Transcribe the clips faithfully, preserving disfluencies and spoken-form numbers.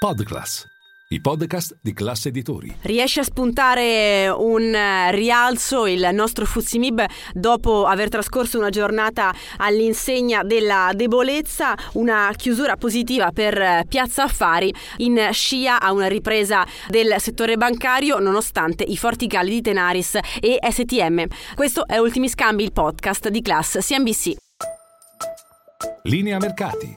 PodClass, i podcast di Classe Editori. Riesce a spuntare un rialzo il nostro F T S E Mib dopo aver trascorso una giornata all'insegna della debolezza, una chiusura positiva per Piazza Affari in scia a una ripresa del settore bancario nonostante i forti cali di Tenaris e S T M. Questo è Ultimi Scambi, il podcast di Class C N B C. Linea mercati.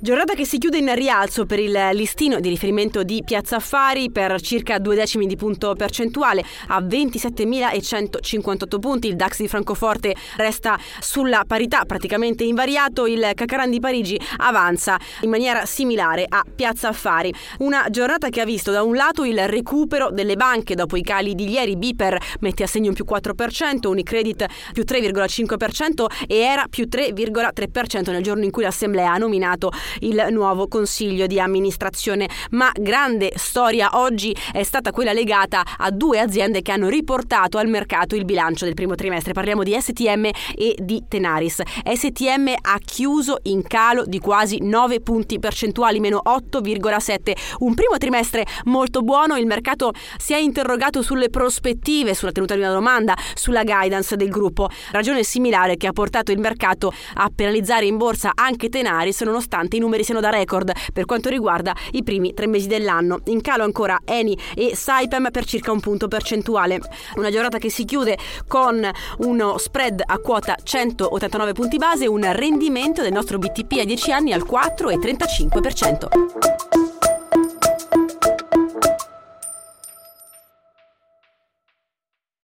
Giornata che si chiude in rialzo per il listino di riferimento di Piazza Affari per circa due decimi di punto percentuale a ventisettemilacentocinquantotto punti. Il DAX di Francoforte resta sulla parità, praticamente invariato. Il Cacaran di Parigi avanza in maniera similare a Piazza Affari. Una giornata che ha visto da un lato il recupero delle banche dopo i cali di ieri. B P E R mette a segno un più quattro per cento, Unicredit più tre virgola cinque per cento e Hera più tre virgola tre per cento nel giorno in cui l'assemblea ha nominato il nuovo consiglio di amministrazione. Ma grande storia oggi è stata quella legata a due aziende che hanno riportato al mercato il bilancio del primo trimestre. Parliamo di S T M e di Tenaris. S T M ha chiuso in calo di quasi nove punti percentuali, meno otto virgola sette. Un primo trimestre molto buono. Il mercato si è interrogato sulle prospettive, sulla tenuta di una domanda, sulla guidance del gruppo, ragione similare che ha portato il mercato a penalizzare in borsa anche Tenaris, nonostante i numeri siano da record per quanto riguarda i primi tre mesi dell'anno. In calo ancora Eni e Saipem per circa un punto percentuale. Una giornata che si chiude con uno spread a quota centottantanove punti base, un rendimento del nostro B T P a dieci anni al quattro virgola trentacinque per cento.